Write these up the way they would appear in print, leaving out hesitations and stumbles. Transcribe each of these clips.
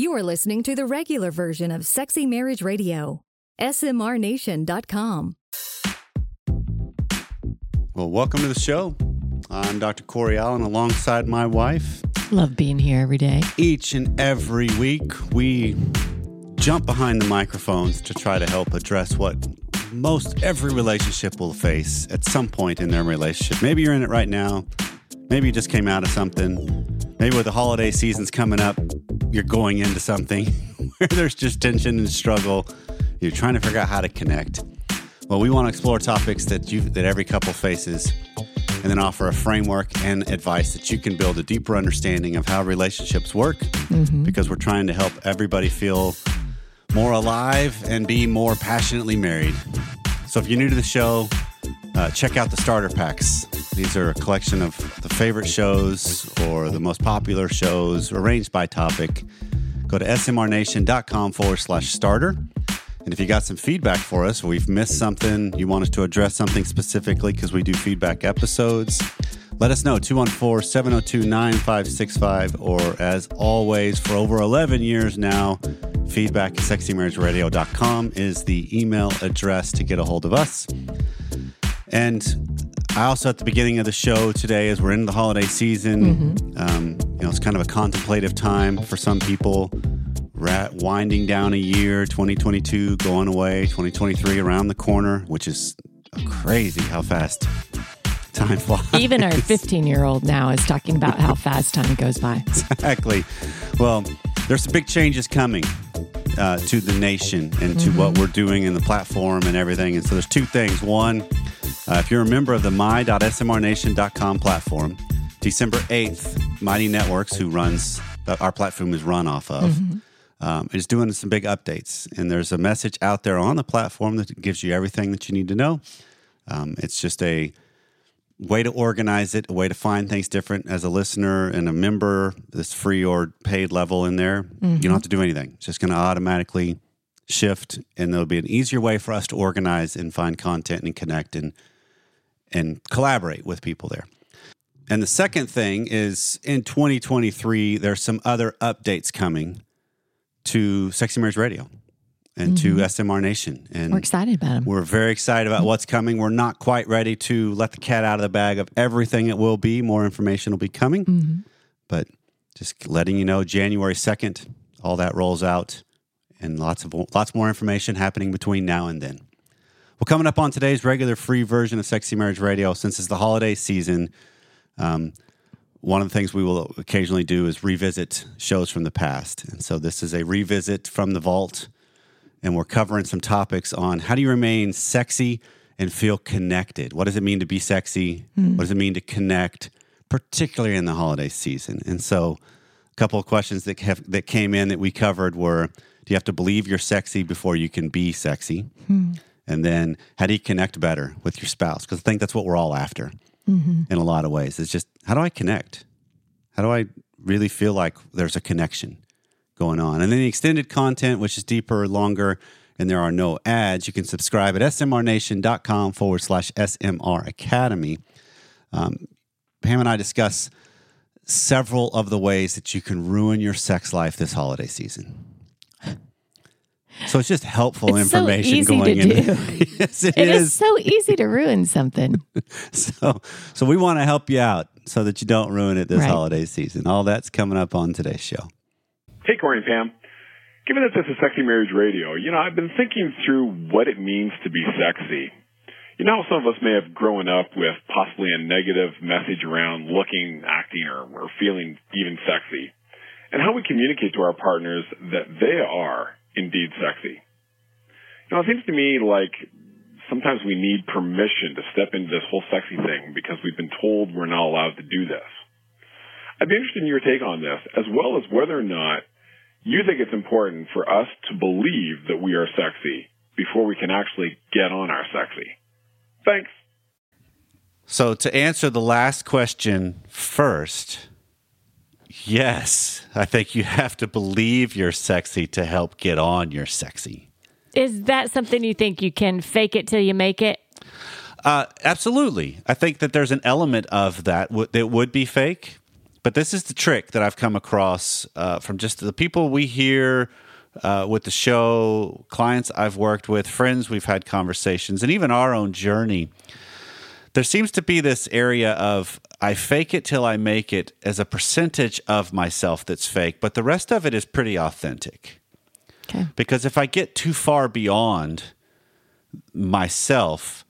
You are listening to the regular version of Sexy Marriage Radio, smrnation.com. Well, welcome to the show. I'm Dr. Corey Allen alongside my wife. Love being here every day. Each and every week, we jump behind the microphones to try to help address what most every relationship will face at some point in their relationship. Maybe you're in it right now. Maybe you just came out of something. Maybe with the holiday season's coming up, you're going into something where there's just tension and struggle. You're trying to figure out how to connect. Well, we want to explore topics that every couple faces and then offer a framework and advice that you can build a deeper understanding of how relationships work, because we're trying to help everybody feel more alive and be more passionately married. So if you're new to the show, check out the starter packs. These are a collection of the favorite shows or the most popular shows arranged by topic. Go to smrnation.com/starter. And if you got some feedback for us, we've missed something, you want us to address something specifically because we do feedback episodes, let us know, 214-702-9565, or as always, for over 11 years now, feedback@sexymarriageradio.com is the email address to get a hold of us. And I also, at the beginning of the show today, as we're in the holiday season, it's kind of a contemplative time for some people. Winding down a year, 2022 going away, 2023 around the corner, which is crazy how fast time flies. Even our 15-year-old now is talking about how fast time goes by. Exactly. Well, there's some big changes coming to the nation and to what we're doing in the platform and everything. And so there's two things. One, if you're a member of the my.smrnation.com platform, December 8th, Mighty Networks, who runs our platform is run off of, is doing some big updates. And there's a message out there on the platform that gives you everything that you need to know. It's just a way to organize it, a way to find things different as a listener and a member, this free or paid level in there. You don't have to do anything. It's just going to automatically shift, and there'll be an easier way for us to organize and find content and connect and collaborate with people there. And the second thing is, in 2023, there's some other updates coming to Sexy Marriage Radio and to SMR Nation. And we're excited about them. We're very excited about what's coming. We're not quite ready to let the cat out of the bag of everything it will be. More information will be coming. But just letting you know, January 2nd, all that rolls out, and lots more information happening between now and then. Well, coming up on today's regular free version of Sexy Marriage Radio, since it's the holiday season, one of the things we will occasionally do is revisit shows from the past. And so this is a revisit from the vault, and we're covering some topics on how do you remain sexy and feel connected? What does it mean to be sexy? What does it mean to connect, particularly in the holiday season? And so a couple of questions that came in that we covered were, do you have to believe you're sexy before you can be sexy? And then how do you connect better with your spouse? Because I think that's what we're all after. In a lot of ways. It's just, how do I connect? How do I really feel like there's a connection going on? And then the extended content, which is deeper, longer, and there are no ads. You can subscribe at smrnation.com/SMR Academy. Pam and I discuss several of the ways that you can ruin your sex life this holiday season. So it's just helpful information going in. Yes, it is so easy to ruin something. So we want to help you out so that you don't ruin it this holiday season. All that's coming up on today's show. Hey, Corey and Pam. Given that this is Sexy Marriage Radio, I've been thinking through what it means to be sexy. Some of us may have grown up with possibly a negative message around looking, acting, or feeling even sexy, and how we communicate to our partners that they are indeed sexy. It seems to me like sometimes we need permission to step into this whole sexy thing because we've been told we're not allowed to do this. I'd be interested in your take on this, as well as whether or not you think it's important for us to believe that we are sexy before we can actually get on our sexy. Thanks. So to answer the last question first, yes, I think you have to believe you're sexy to help get on your sexy. Is that something you think you can fake it till you make it? Absolutely. I think that there's an element of that that would be fake, But this is the trick that I've come across from just the people we hear with the show, clients I've worked with, friends we've had conversations, and even our own journey. There seems to be this area of I fake it till I make it as a percentage of myself that's fake, but the rest of it is pretty authentic. Okay. Because if I get too far beyond myself,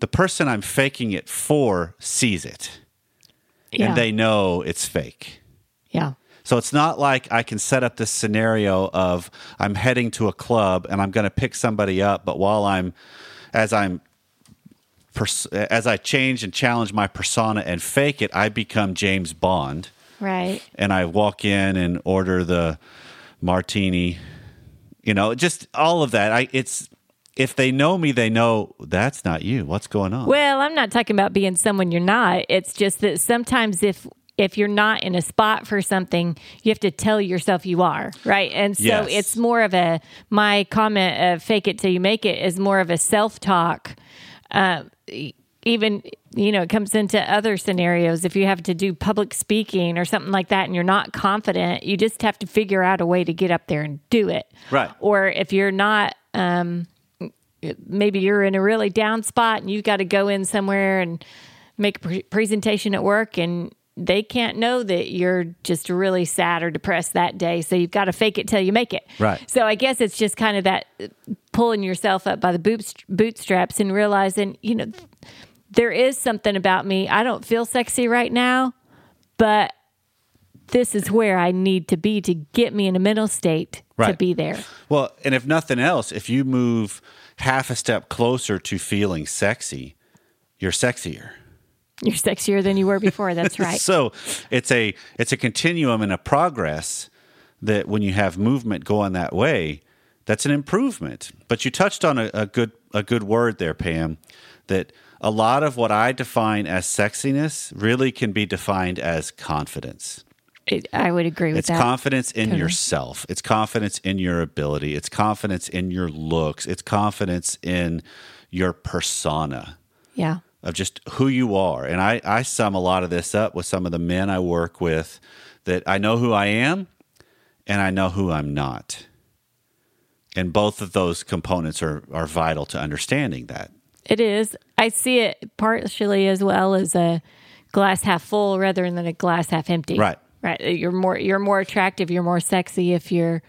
the person I'm faking it for sees it. Yeah. And they know it's fake. Yeah. So it's not like I can set up this scenario of I'm heading to a club and I'm going to pick somebody up, but while as I change and challenge my persona and fake it, I become James Bond. Right. And I walk in and order the martini. You know, just all of that. If they know me, they know that's not you. What's going on? Well, I'm not talking about being someone you're not. It's just that sometimes if you're not in a spot for something, you have to tell yourself you are, right? And so yes. It's more of my comment of fake it till you make it is more of a self-talk. Even, you know, it comes into other scenarios. If you have to do public speaking or something like that and you're not confident, you just have to figure out a way to get up there and do it. Right. Or if you're not... maybe you're in a really down spot and you've got to go in somewhere and make a presentation at work and they can't know that you're just really sad or depressed that day. So you've got to fake it till you make it. Right. So I guess it's just kind of that pulling yourself up by the bootstraps and realizing, you know, there is something about me. I don't feel sexy right now, but this is where I need to be to get me in a mental state right. to be there. Well, and if nothing else, if you move half a step closer to feeling sexy, you're sexier. You're sexier than you were before. That's right. So it's a continuum and a progress that when you have movement going that way, that's an improvement. But you touched on a good word there, Pam, that a lot of what I define as sexiness really can be defined as confidence. I would agree with that. It's confidence in yourself. It's confidence in your ability. It's confidence in your looks. It's confidence in your persona. Yeah. Of just who you are. And I sum a lot of this up with some of the men I work with that I know who I am and I know who I'm not. And both of those components are vital to understanding that. It is. I see it partially as well as a glass half full rather than a glass half empty. Right. Right. You're more attractive, you're more sexy if you're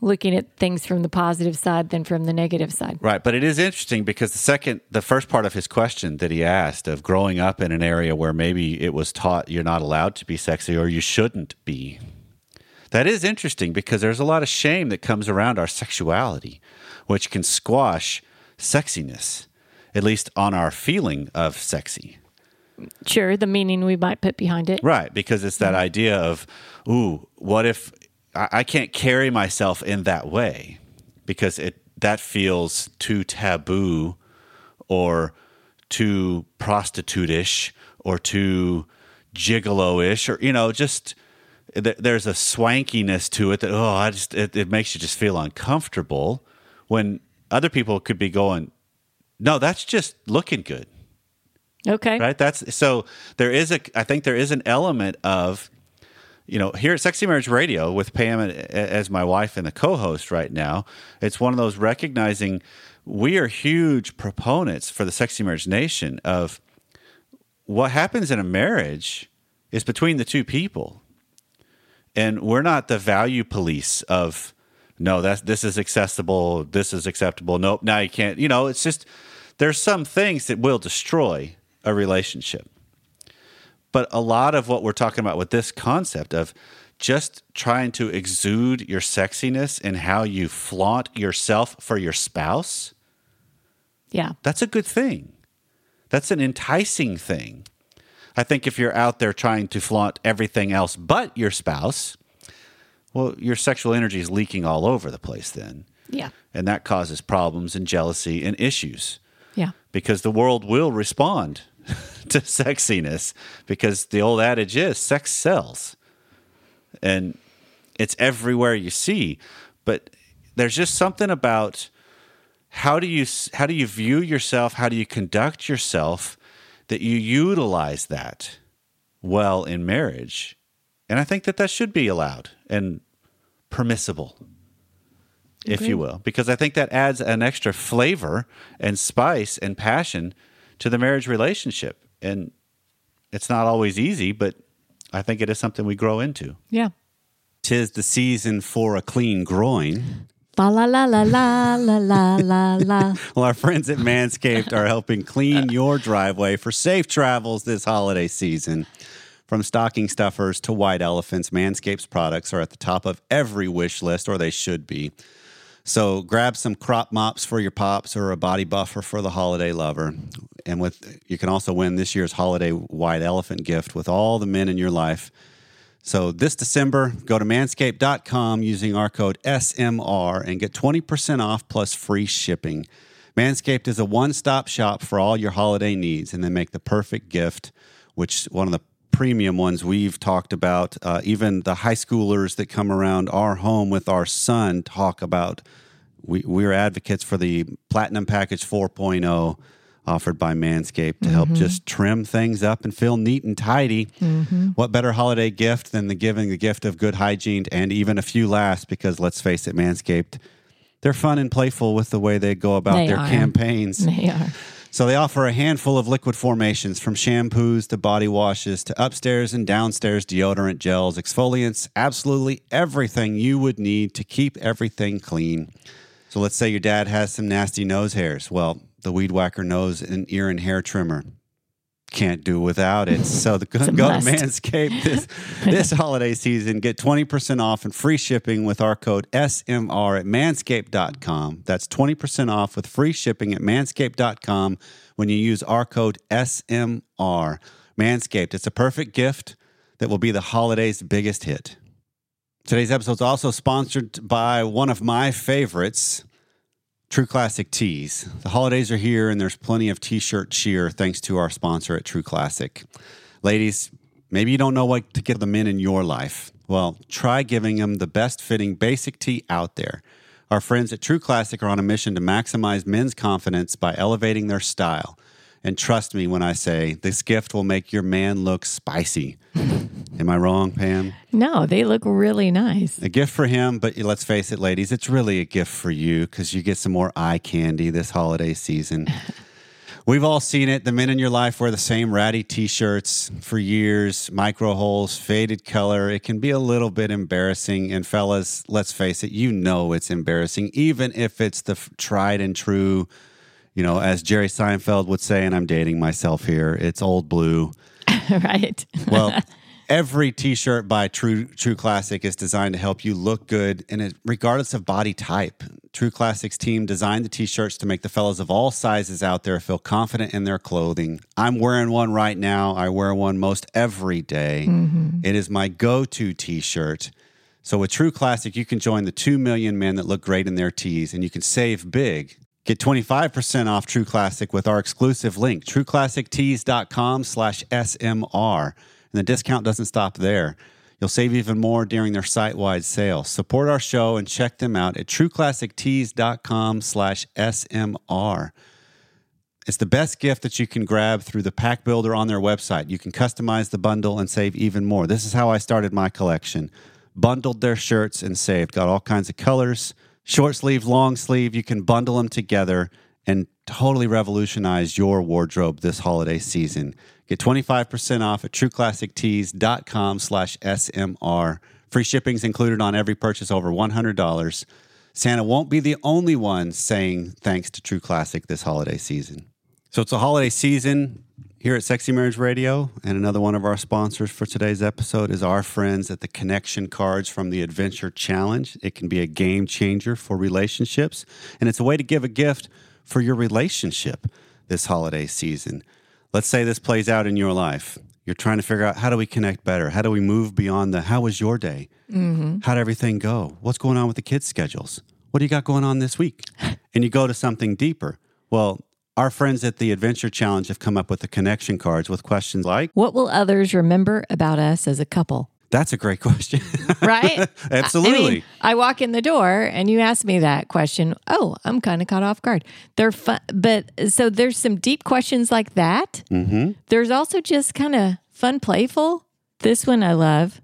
looking at things from the positive side than from the negative side. Right. But it is interesting because the first part of his question that he asked of growing up in an area where maybe it was taught you're not allowed to be sexy or you shouldn't be. That is interesting because there's a lot of shame that comes around our sexuality, which can squash sexiness, at least on our feeling of sexy. Sure, the meaning we might put behind it. Right, because it's that idea of, ooh, what if I can't carry myself in that way because that feels too taboo or too prostitute-ish or too gigolo-ish or, you know, just there's a swankiness to it that, it makes you just feel uncomfortable when other people could be going, no, that's just looking good. Okay. Right. I think there is an element of, you know, here at Sexy Marriage Radio with Pam as my wife and the co-host right now, it's one of those recognizing we are huge proponents for the Sexy Marriage Nation of what happens in a marriage is between the two people. And we're not the value police of, no, this is accessible, this is acceptable, nope, now you can't, you know, it's just, there's some things that will destroy a relationship. But a lot of what we're talking about with this concept of just trying to exude your sexiness and how you flaunt yourself for your spouse. Yeah. That's a good thing. That's an enticing thing. I think if you're out there trying to flaunt everything else but your spouse, well, your sexual energy is leaking all over the place then. Yeah. And that causes problems and jealousy and issues. Yeah. Because the world will respond to sexiness because the old adage is sex sells. And it's everywhere you see, but there's just something about how do you view yourself, how do you conduct yourself that you utilize that well in marriage And I think that that should be allowed and permissible, if you will, because I think that adds an extra flavor and spice and passion to the marriage relationship. And it's not always easy, but I think it is something we grow into. Yeah. 'Tis the season for a clean groin. La la la la la la la la. Well, our friends at Manscaped are helping clean your driveway for safe travels this holiday season. From stocking stuffers to white elephants, Manscaped's products are at the top of every wish list, or they should be. So grab some crop mops for your pops or a body buffer for the holiday lover. And with you can also win this year's holiday white elephant gift with all the men in your life. So this December, go to manscaped.com using our code SMR and get 20% off plus free shipping. Manscaped is a one-stop shop for all your holiday needs, and they make the perfect gift, which one of the premium ones we've talked about. Even the high schoolers that come around our home with our son talk about, we're advocates for the Platinum Package 4.0 offered by Manscaped to help just trim things up and feel neat and tidy. What better holiday gift than the gift of good hygiene and even a few laughs, because let's face it, Manscaped, they're fun and playful with the way they go about their campaigns. They are. So they offer a handful of liquid formations, from shampoos to body washes to upstairs and downstairs deodorant, gels, exfoliants, absolutely everything you would need to keep everything clean. So let's say your dad has some nasty nose hairs. Well, the Weed Whacker nose and ear and hair trimmer, can't do without it. So go to Manscaped this holiday season. Get 20% off and free shipping with our code SMR at manscaped.com. That's 20% off with free shipping at manscaped.com when you use our code SMR. Manscaped, it's a perfect gift that will be the holiday's biggest hit. Today's episode is also sponsored by one of my favorites, True Classic Tees. The holidays are here, and there's plenty of t-shirt cheer thanks to our sponsor at True Classic. Ladies, maybe you don't know what to get the men in your life. Well, try giving them the best-fitting basic tee out there. Our friends at True Classic are on a mission to maximize men's confidence by elevating their style. And trust me when I say, this gift will make your man look spicy. Am I wrong, Pam? No, they look really nice. A gift for him, but let's face it, ladies, it's really a gift for you, because you get some more eye candy this holiday season. We've all seen it. The men in your life wear the same ratty t-shirts for years, micro holes, faded color. It can be a little bit embarrassing. And fellas, let's face it, you know it's embarrassing, even if it's the tried and true, you know, as Jerry Seinfeld would say, and I'm dating myself here, it's old blue. Right. Well, every t-shirt by True Classic is designed to help you look good, and regardless of body type. True Classic's team designed the t-shirts to make the fellas of all sizes out there feel confident in their clothing. I'm wearing one right now. I wear one most every day. It is my go-to t-shirt. So with True Classic, you can join the 2 million men that look great in their tees, and you can save big. Get 25% off True Classic with our exclusive link, trueclassictees.com/SMR. And the discount doesn't stop there. You'll save even more during their site-wide sale. Support our show and check them out at trueclassictees.com/SMR. It's the best gift that you can grab through the pack builder on their website. You can customize the bundle and save even more. This is how I started my collection. Bundled their shirts and saved. Got all kinds of colors, short sleeve, long sleeve. You can bundle them together and totally revolutionize your wardrobe this holiday season. Get 25% off at trueclassictees.com/SMR. Free shipping's included on every purchase over $100. Santa won't be the only one saying thanks to True Classic this holiday season. So it's a holiday season here at Sexy Marriage Radio, and another one of our sponsors for today's episode is our friends at the Connection Cards from the Adventure Challenge. It can be a game changer for relationships, and it's a way to give a gift for your relationship this holiday season. Let's say this plays out in your life. You're trying to figure out, how do we connect better? How do we move beyond the, how was your day? How'd everything go? What's going on with the kids' schedules? What do you got going on this week? And you go to something deeper. Well, our friends at the Adventure Challenge have come up with the connection cards with questions like, what will others remember about us as a couple? That's a great question. Right? Absolutely. I walk in the door and you ask me that question. Oh, I'm kind of caught off guard. They're fun. But so there's some deep questions like that. There's also just kind of fun, playful. This one I love.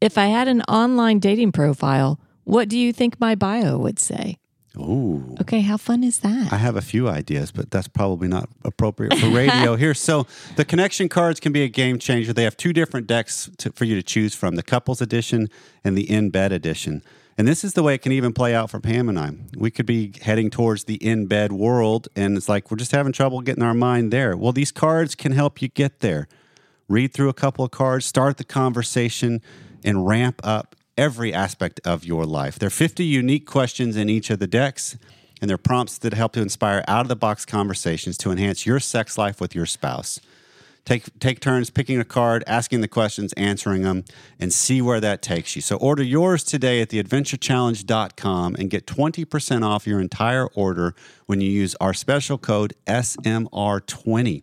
If I had an online dating profile, what do you think my bio would say? Ooh. Okay, how fun is that? I have a few ideas, but that's probably not appropriate for radio here. So the connection cards can be a game changer. They have two different decks for you to choose from, the couples edition and the in-bed edition. And this is the way it can even play out for Pam and I. We could be heading towards the in-bed world, and it's like we're just having trouble getting our mind there. Well, these cards can help you get there. Read through a couple of cards, start the conversation, and ramp up every aspect of your life. There are 50 unique questions in each of the decks, and they're prompts that help to inspire out-of-the-box conversations to enhance your sex life with your spouse. Take turns picking a card, asking the questions, answering them, and see where that takes you. So order yours today at theadventurechallenge.com and get 20% off your entire order when you use our special code SMR20.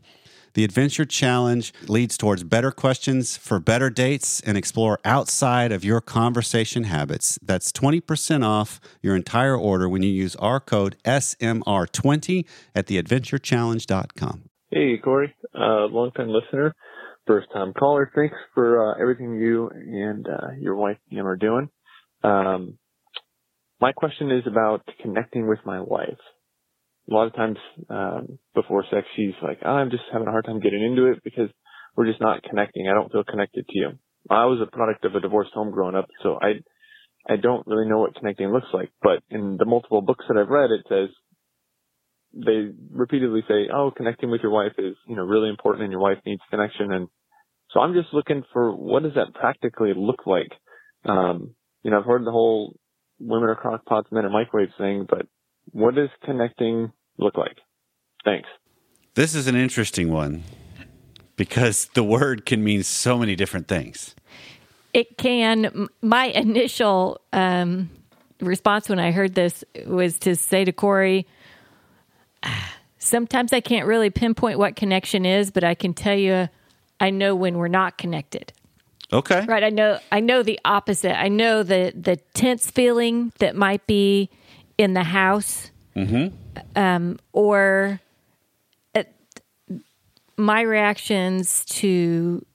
The Adventure Challenge leads towards better questions for better dates and explore outside of your conversation habits. That's 20% off your entire order when you use our code SMR20 at theadventurechallenge.com. Hey, Corey. Long-time listener, first-time caller. Thanks for everything you and your wife are doing. My question is about connecting with my wife. A lot of times before sex, she's like, I'm just having a hard time getting into it because we're just not connecting. I don't feel connected to you. I was a product of a divorced home growing up, so I don't really know what connecting looks like. But in the multiple books that I've read, it says they repeatedly say, connecting with your wife is really important and your wife needs connection. And so I'm just looking for what does that practically look like? I've heard the whole women are crockpots, men are microwaves thing, but what does connecting look like? Thanks. This is an interesting one because the word can mean so many different things. It can. My initial response when I heard this was to say to Corey, sometimes I can't really pinpoint what connection is, but I can tell you I know when we're not connected. Okay. Right. I know the opposite. I know the tense feeling that might be in the house, or my reactions to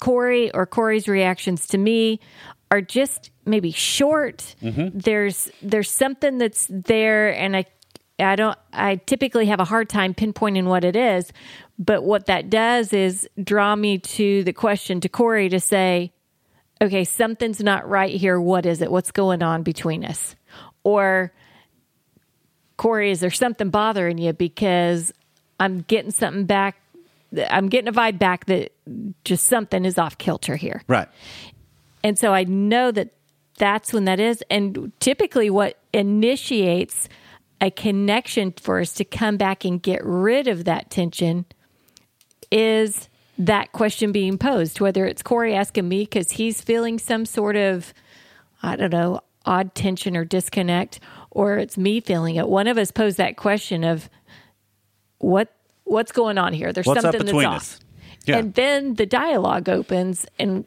Corey or Corey's reactions to me are just maybe short. Mm-hmm. There's something that's there, and I typically have a hard time pinpointing what it is, but what that does is draw me to the question to Corey to say, okay, something's not right here. What is it? What's going on between us? Or, Corey, is there something bothering you? Because I'm getting something back. I'm getting a vibe back that just something is off kilter here. Right. And so I know that that's when that is. And typically what initiates a connection for us to come back and get rid of that tension is that question being posed, whether it's Corey asking me because he's feeling some sort of, odd tension or disconnect, or it's me feeling it. One of us posed that question of what's going on here. There's what's something up between that's us? Off. Yeah. And then the dialogue opens, and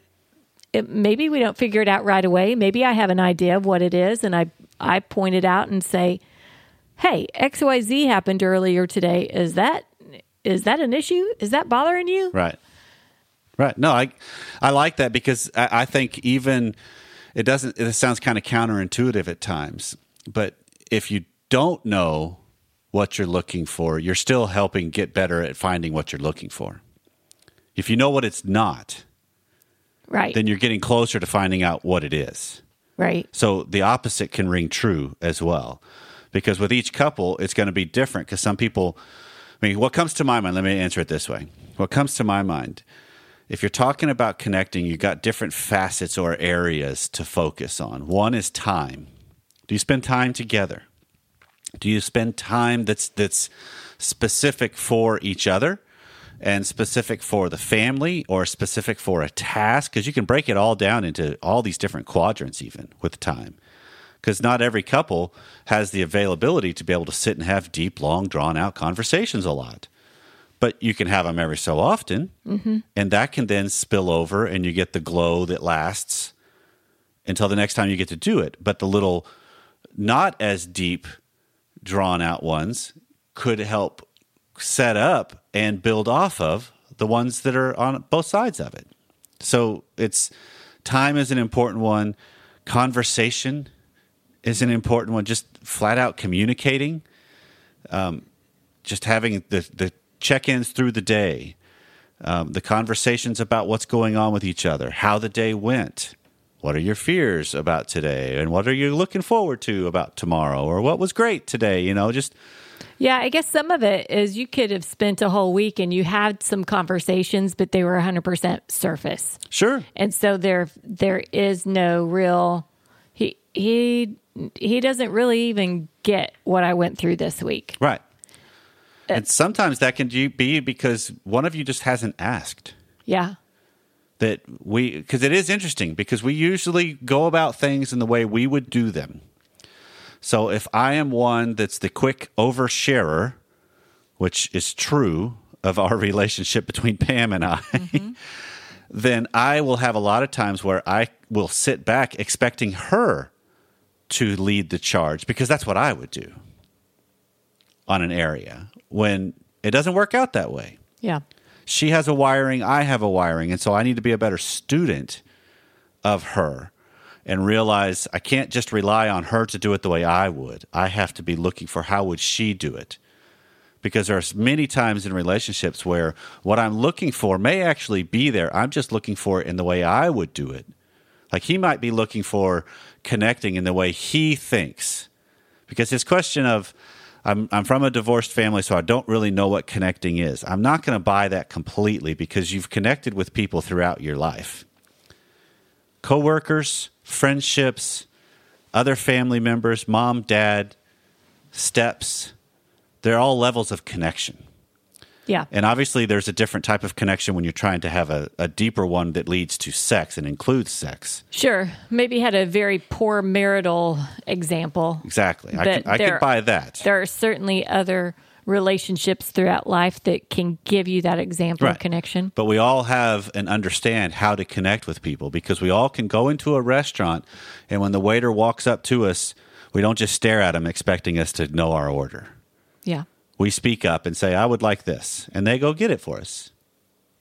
maybe we don't figure it out right away. Maybe I have an idea of what it is, and I point it out and say, "Hey, XYZ happened earlier today. Is that an issue? Is that bothering you?" Right. Right. No, I like that because I think even it doesn't. It sounds kind of counterintuitive at times. But if you don't know what you're looking for, you're still helping get better at finding what you're looking for. If you know what it's not, right, then you're getting closer to finding out what it is. Right. So the opposite can ring true as well, because with each couple, it's going to be different. Because some people, what comes to my mind, let me answer it this way. What comes to my mind, if you're talking about connecting, you've got different facets or areas to focus on. One is time. Do you spend time together? Do you spend time that's specific for each other and specific for the family or specific for a task? Because you can break it all down into all these different quadrants even with time. Because not every couple has the availability to be able to sit and have deep, long, drawn-out conversations a lot. But you can have them every so often, and that can then spill over, and you get the glow that lasts until the next time you get to do it. But the little not as deep, drawn-out ones could help set up and build off of the ones that are on both sides of it. So it's Time is an important one. Conversation is an important one. Just flat out communicating. Just having the check-ins through the day. The conversations about what's going on with each other, how the day went, what are your fears about today, and what are you looking forward to about tomorrow, or what was great today, you know, just... Yeah, I guess some of it is you could have spent a whole week and you had some conversations, but they were 100% surface. Sure. And so there is no real... He doesn't really even get what I went through this week. Right. And sometimes that can be because one of you just hasn't asked. Yeah. Because it is interesting, because we usually go about things in the way we would do them. So if I am one that's the quick oversharer, which is true of our relationship between Pam and I, mm-hmm. then I will have a lot of times where I will sit back expecting her to lead the charge, because that's what I would do on an area, when it doesn't work out that way. Yeah. She has a wiring, I have a wiring, and so I need to be a better student of her and realize I can't just rely on her to do it the way I would. I have to be looking for how would she do it, because there's many times in relationships where what I'm looking for may actually be there. I'm just looking for it in the way I would do it. Like, he might be looking for connecting in the way he thinks, because his question of, I'm from a divorced family, so I don't really know what connecting is. I'm not going to buy that completely, because you've connected with people throughout your life. Coworkers, friendships, other family members, mom, dad, steps. They're all levels of connection. Yeah. And obviously there's a different type of connection when you're trying to have a deeper one that leads to sex and includes sex. Sure. Maybe had a very poor marital example. Exactly. I could buy that. There are certainly other relationships throughout life that can give you that example right. of connection. But we all have and understand how to connect with people, because we all can go into a restaurant, and when the waiter walks up to us, we don't just stare at him expecting us to know our order. Yeah. We speak up and say, I would like this. And they go get it for us,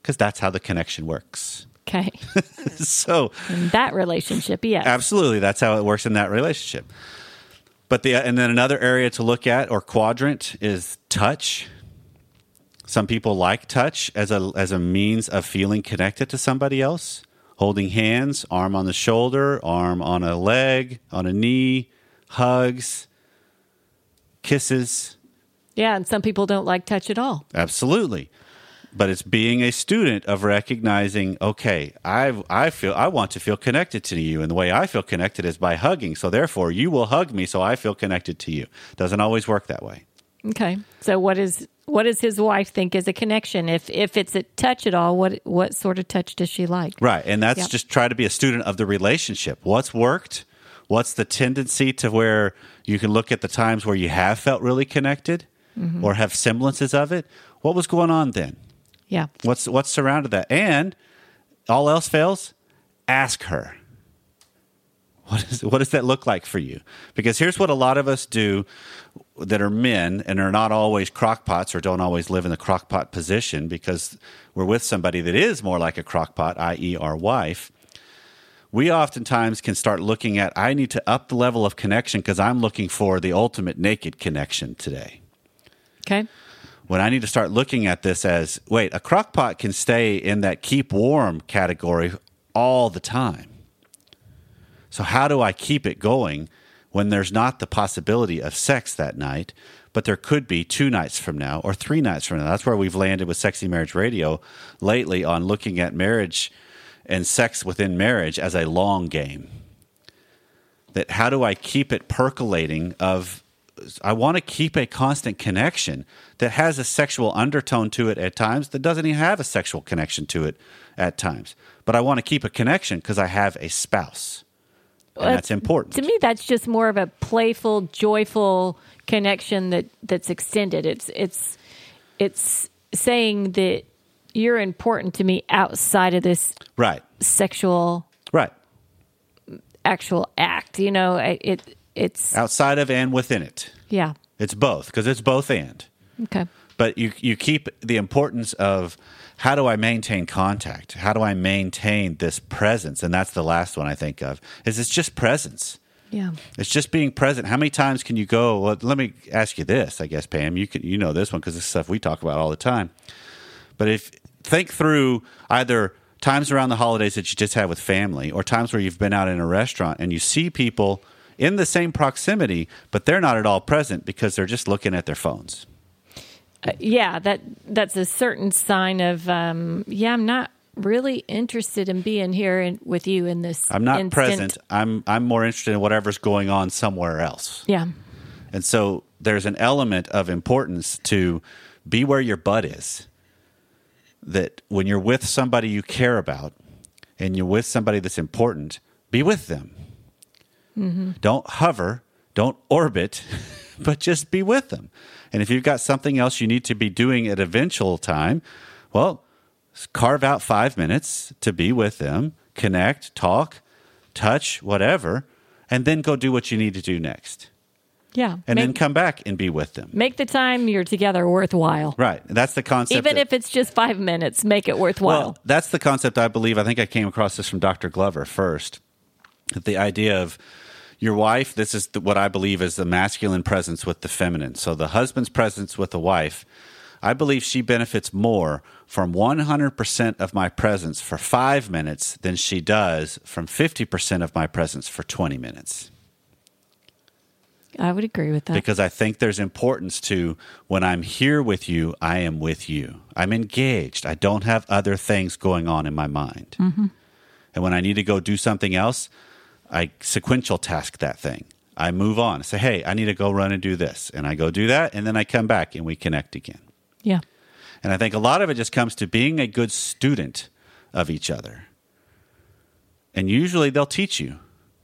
because that's how the connection works. Okay. So in that relationship, yes. Absolutely. That's how it works in that relationship. But then another area to look at, or quadrant, is touch. Some people like touch as a means of feeling connected to somebody else. Holding hands, arm on the shoulder, arm on a leg, on a knee, hugs, kisses. Yeah, and some people don't like touch at all. Absolutely. But it's being a student of recognizing, okay, I want to feel connected to you, and the way I feel connected is by hugging, so therefore you will hug me, so I feel connected to you. Doesn't always work that way. Okay. So what does his wife think is a connection? If it's a touch at all, what sort of touch does she like? Right, and that's just try to be a student of the relationship. What's worked? What's the tendency to where you can look at the times where you have felt really connected? Mm-hmm. Or have semblances of it. What was going on then? Yeah. What's surrounded that? And all else fails, ask her. What does that look like for you? Because here's what a lot of us do that are men and are not always crockpots, or don't always live in the crockpot position, because we're with somebody that is more like a crockpot, i.e. our wife. We oftentimes can start looking at, I need to up the level of connection because I'm looking for the ultimate naked connection today. Okay. When I need to start looking at this as, wait, a crock pot can stay in that keep warm category all the time. So how do I keep it going when there's not the possibility of sex that night, but there could be 2 nights from now or 3 nights from now? That's where we've landed with Sexy Marriage Radio lately, on looking at marriage and sex within marriage as a long game. That how do I keep it percolating of... I want to keep a constant connection that has a sexual undertone to it at times, that doesn't even have a sexual connection to it at times. But I want to keep a connection because I have a spouse. And that's important. To me, that's just more of a playful, joyful connection that's extended. It's saying that you're important to me outside of this right. sexual right. actual act. You know, It's outside of and within it. Yeah. It's both, because it's both and. Okay. But you keep the importance of how do I maintain contact? How do I maintain this presence? And that's the last one I think of, is it's just presence. Yeah. It's just being present. How many times can you go, well, let me ask you this, I guess, Pam, you know this one because this is stuff we talk about all the time. But think through either times around the holidays that you just had with family or times where you've been out in a restaurant and you see people in the same proximity, but they're not at all present because they're just looking at their phones. Yeah, that's a certain sign of, I'm not really interested in being here with you in this instant. I'm not present. I'm more interested in whatever's going on somewhere else. Yeah. And so there's an element of importance to be where your butt is, that when you're with somebody you care about and you're with somebody that's important, be with them. Mm-hmm. Don't hover, don't orbit, but just be with them. And if you've got something else you need to be doing at eventual time, well, carve out 5 minutes to be with them, connect, talk, touch, whatever, and then go do what you need to do next. Yeah. And then come back and be with them. Make the time you're together worthwhile. Right. That's the concept. Even if it's just 5 minutes, make it worthwhile. Well, that's the concept I believe. I think I came across this from Dr. Glover first. The idea of your wife, this is what I believe is the masculine presence with the feminine. So the husband's presence with the wife, I believe she benefits more from 100% of my presence for 5 minutes than she does from 50% of my presence for 20 minutes. I would agree with that. Because I think there's importance to when I'm here with you, I am with you. I'm engaged. I don't have other things going on in my mind. Mm-hmm. And when I need to go do something else, I sequential task that thing. I move on. I say, hey, I need to go run and do this. And I go do that, and then I come back, and we connect again. Yeah. And I think a lot of it just comes to being a good student of each other. And usually they'll teach you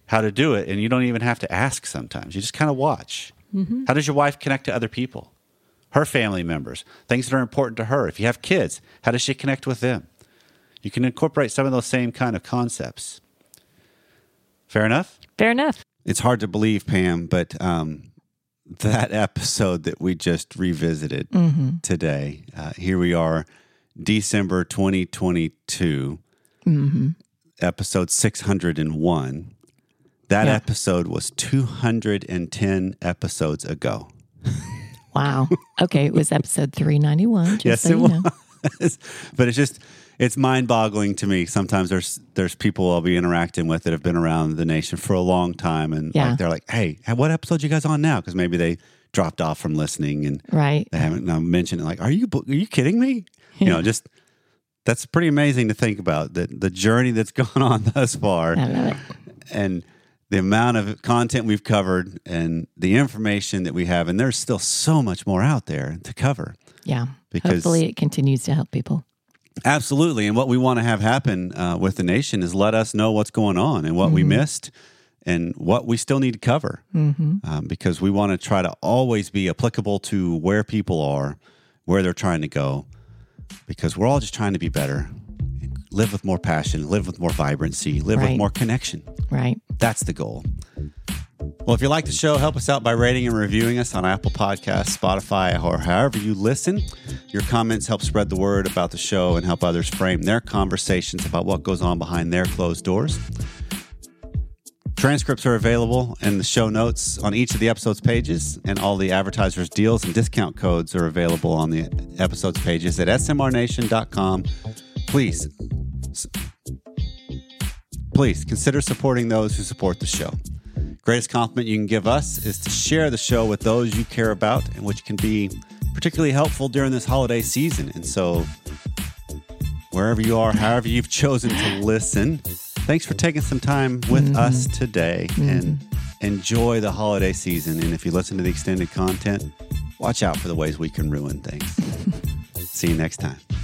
how to do it, and you don't even have to ask sometimes. You just kind of watch. Mm-hmm. How does your wife connect to other people, her family members, things that are important to her? If you have kids, how does she connect with them? You can incorporate some of those same kind of concepts. Fair enough? Fair enough. It's hard to believe, Pam, but that episode that we just revisited today, here we are, December 2022, episode 601. That episode was 210 episodes ago. Wow. Okay, it was episode 391. Yes, so it was. But it's just... it's mind-boggling to me. Sometimes there's people I'll be interacting with that have been around the nation for a long time, and they're like, hey, what episode are you guys on now? Because maybe they dropped off from listening, and they haven't mentioned it. Like, are you kidding me? You know, just that's pretty amazing to think about, the journey that's gone on thus far. I love it. And the amount of content we've covered and the information that we have, and there's still so much more out there to cover. Yeah, because hopefully it continues to help people. Absolutely. And what we want to have happen with the nation is let us know what's going on and what we missed and what we still need to cover, because we want to try to always be applicable to where people are, where they're trying to go, because we're all just trying to be better, live with more passion, live with more vibrancy, live with more connection. Right. That's the goal. Well, if you like the show, help us out by rating and reviewing us on Apple Podcasts, Spotify, or however you listen. Your comments help spread the word about the show and help others frame their conversations about what goes on behind their closed doors. Transcripts are available in the show notes on each of the episodes' pages, and all the advertisers' deals and discount codes are available on the episodes' pages at smrnation.com. Please consider supporting those who support the show. Greatest compliment you can give us is to share the show with those you care about, and which can be particularly helpful during this holiday season. And so wherever you are, however you've chosen to listen, thanks for taking some time with us today, and enjoy the holiday season. And if you listen to the extended content, watch out for the ways we can ruin things. See you next time.